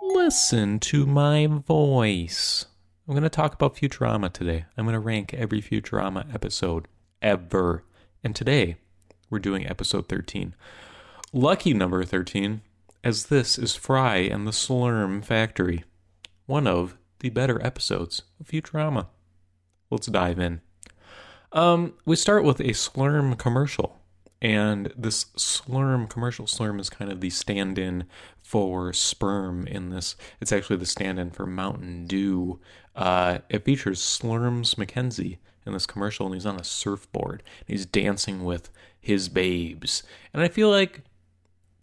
listen to my voice. I'm going to talk about Futurama today. I'm going to rank every Futurama episode ever. And today, we're doing episode 13. Lucky number 13, as this is Fry and the Slurm Factory. One of the better episodes of Futurama. Let's dive in. We start with a Slurm commercial. And this Slurm commercial, Slurm is kind of the stand-in for sperm in this. It's actually the stand-in for Mountain Dew. It features Slurms McKenzie in this commercial, and he's on a surfboard. He's dancing with his babes. And I feel like,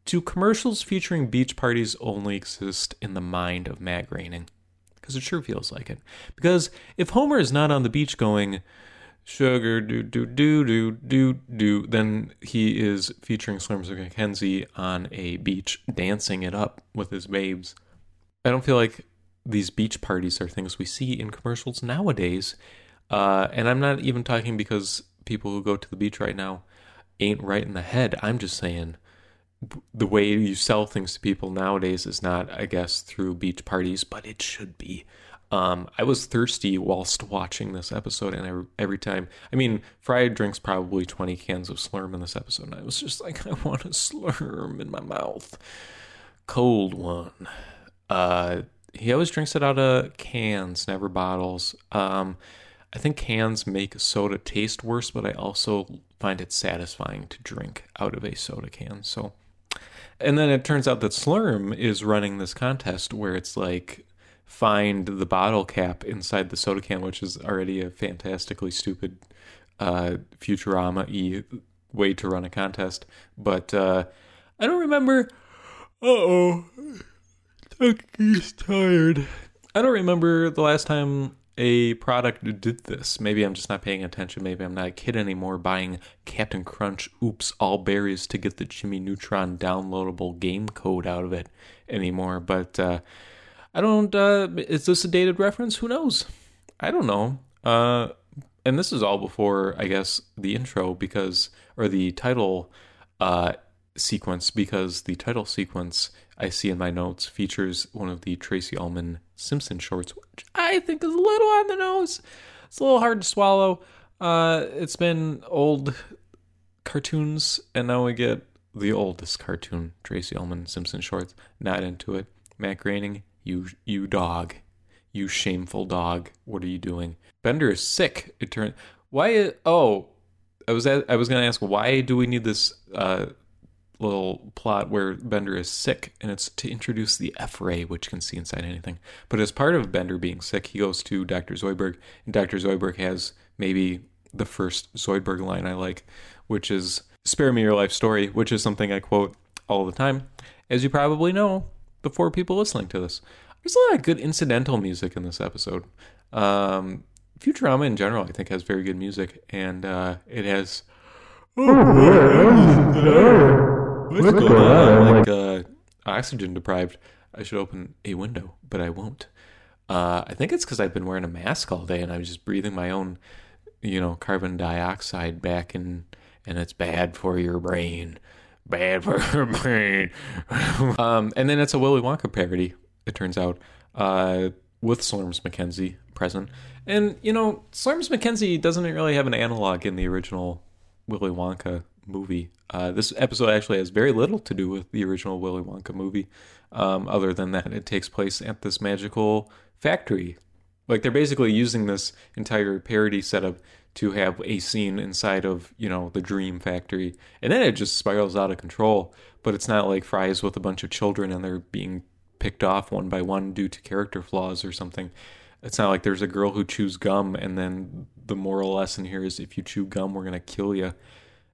do commercials featuring beach parties only exist in the mind of Matt Groening? Because it sure feels like it. Because if Homer is not on the beach going, sugar, do, then he is featuring Slurms McKenzie on a beach, dancing it up with his babes. I don't feel like these beach parties are things we see in commercials nowadays. And I'm not even talking because people who go to the beach right now ain't right in the head. I'm just saying the way you sell things to people nowadays is not, I guess, through beach parties, but it should be. I was thirsty whilst watching this episode, and every time, Fry drinks probably 20 cans of Slurm in this episode, and I was just like, I want a Slurm in my mouth. Cold one. He always drinks it out of cans, never bottles. I think cans make soda taste worse, but I also find it satisfying to drink out of a soda can, so. And then it turns out that Slurm is running this contest where it's like, find the bottle cap inside the soda can, which is already a fantastically stupid Futurama-y way to run a contest. But I don't remember. Uh-oh. He's tired. I don't remember the last time a product did this. Maybe I'm just not paying attention. Maybe I'm not a kid anymore buying Captain Crunch Oops All Berries to get the Jimmy Neutron downloadable game code out of it anymore. But I don't, is this a dated reference? Who knows? I don't know. And this is all before, I guess, the intro the title sequence, because the title sequence I see in my notes features one of the Tracy Ullman Simpson shorts, which I think is a little on the nose. It's a little hard to swallow. It's been old cartoons, and now we get the oldest cartoon, Tracy Ullman Simpson shorts. Not into it. Matt Groening. You dog. You shameful dog. What are you doing? Bender is sick. It turns. Why? Oh, I was going to ask, why do we need this little plot where Bender is sick? And it's to introduce the F-ray, which can see inside anything. But as part of Bender being sick, he goes to Dr. Zoidberg. And Dr. Zoidberg has maybe the first Zoidberg line I like, which is, spare me your life story, which is something I quote all the time. As you probably know, the four people listening to this. There's a lot of good incidental music in this episode. Futurama in general, I think, has very good music, and it has. What's going on? I'm like oxygen deprived. I should open a window, but I won't. I think it's because I've been wearing a mask all day, and I was just breathing my own, carbon dioxide back in, and it's bad for your brain. Bad for her brain. And then it's a Willy Wonka parody, it turns out, with Slurms McKenzie present. And, Slurms McKenzie doesn't really have an analog in the original Willy Wonka movie. This episode actually has very little to do with the original Willy Wonka movie, other than that it takes place at this magical factory. Like, they're basically using this entire parody setup to have a scene inside of, the dream factory. And then it just spirals out of control. But it's not like Fry's with a bunch of children and they're being picked off one by one due to character flaws or something. It's not like there's a girl who chews gum and then the moral lesson here is if you chew gum, we're going to kill you.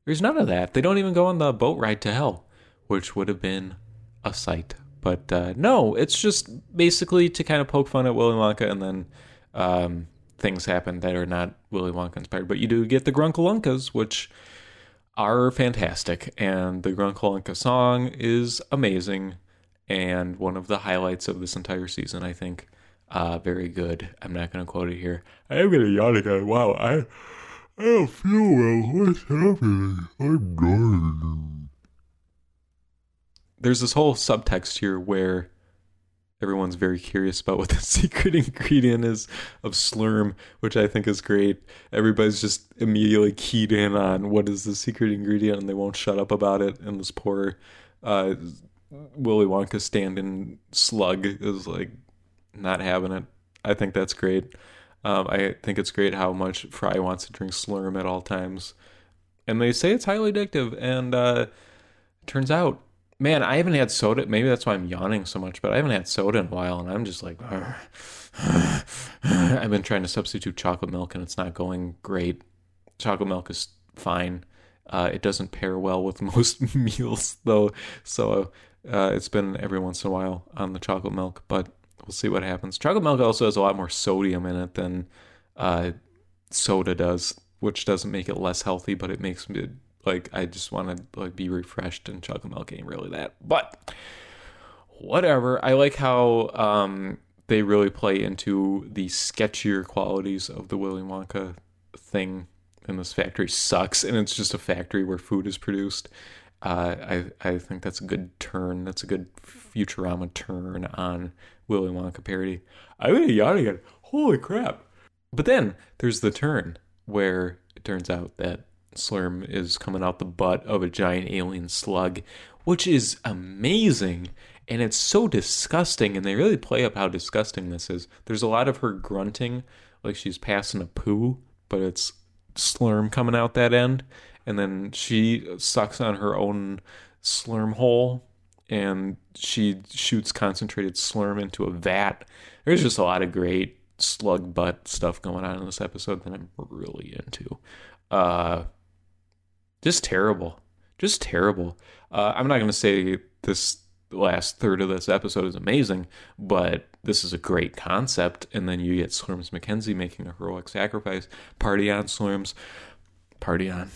There's none of that. They don't even go on the boat ride to hell, which would have been a sight. But no, it's just basically to kind of poke fun at Willy Wonka, and then things happen that are not Willy Wonka inspired. But you do get the Grunka-Lunkas, which are fantastic. And the Grunka-Lunka song is amazing and one of the highlights of this entire season, I think. Very good. I'm not going to quote it here. I am going to yawn again. Wow, I don't feel well. What's happening? I'm dying. There's this whole subtext here where everyone's very curious about what the secret ingredient is of Slurm, which I think is great. Everybody's just immediately keyed in on what is the secret ingredient, and they won't shut up about it. And this poor Willy Wonka stand-in slug is like not having it. I think that's great. I think it's great how much Fry wants to drink Slurm at all times. And they say it's highly addictive, and turns out, man, I haven't had soda. Maybe that's why I'm yawning so much, but I haven't had soda in a while, and I'm just like, I've been trying to substitute chocolate milk, and it's not going great. Chocolate milk is fine. It doesn't pair well with most meals, though, so it's been every once in a while on the chocolate milk, but we'll see what happens. Chocolate milk also has a lot more sodium in it than soda does, which doesn't make it less healthy, but it makes me, like, I just want to, like, be refreshed, and chocolate milk ain't really that. But whatever. I like how they really play into the sketchier qualities of the Willy Wonka thing, and this factory sucks, and it's just a factory where food is produced. I think that's a good turn. That's a good Futurama turn on Willy Wonka parody. I'm gonna yawn again. Holy crap. But then there's the turn where it turns out that Slurm is coming out the butt of a giant alien slug, which is amazing. And it's so disgusting. And they really play up how disgusting this is. There's a lot of her grunting, like she's passing a poo, but it's Slurm coming out that end. And then she sucks on her own Slurm hole, and she shoots concentrated Slurm into a vat. There's just a lot of great slug butt stuff going on in this episode that I'm really into. Just terrible. I'm not going to say this last third of this episode is amazing, but this is a great concept. And then you get Slurms McKenzie making a heroic sacrifice. Party on, Slurms. Party on.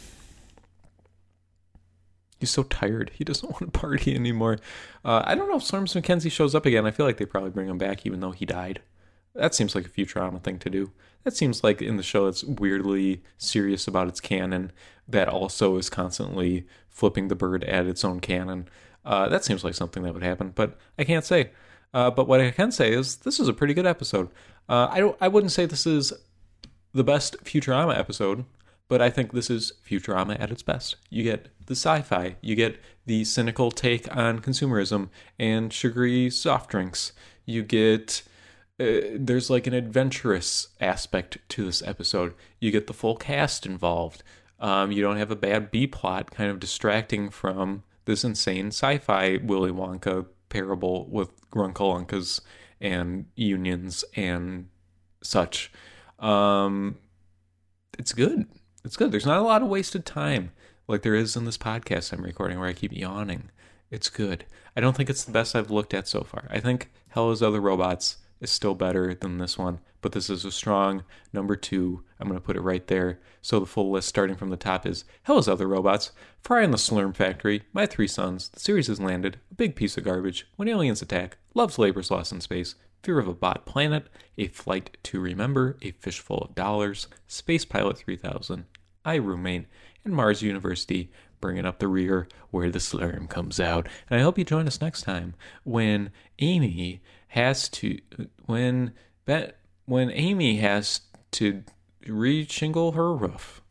He's so tired. He doesn't want to party anymore. I don't know if Slurms McKenzie shows up again. I feel like they probably bring him back even though he died. That seems like a Futurama thing to do. That seems like in the show that's weirdly serious about its canon that also is constantly flipping the bird at its own canon. That seems like something that would happen, but I can't say. But what I can say is this is a pretty good episode. I wouldn't say this is the best Futurama episode, but I think this is Futurama at its best. You get the sci-fi, you get the cynical take on consumerism and sugary soft drinks. You get... there's like an adventurous aspect to this episode. You get the full cast involved. You don't have a bad B-plot kind of distracting from this insane sci-fi Willy Wonka parable with Grunka-Lunkas and unions and such. It's good. It's good. There's not a lot of wasted time like there is in this podcast I'm recording where I keep yawning. It's good. I don't think it's the best I've looked at so far. I think Hell is Other Robots is still better than this one, but this is a strong number 2. I'm going to put it right there. So the full list starting from the top is Hell is Other Robots, Fry and the Slurm Factory, My Three Sons, The Series Has Landed, A Big Piece of Garbage, When Aliens Attack, Love's Labor's Lost in Space, Fear of a Bot Planet, A Flight to Remember, A Fishful of Dollars, Space Pilot 3000, I Roommate, and Mars University, bringing up the rear where the Slurm comes out. And I hope you join us next time when Amy has to when Amy has to re-shingle her roof.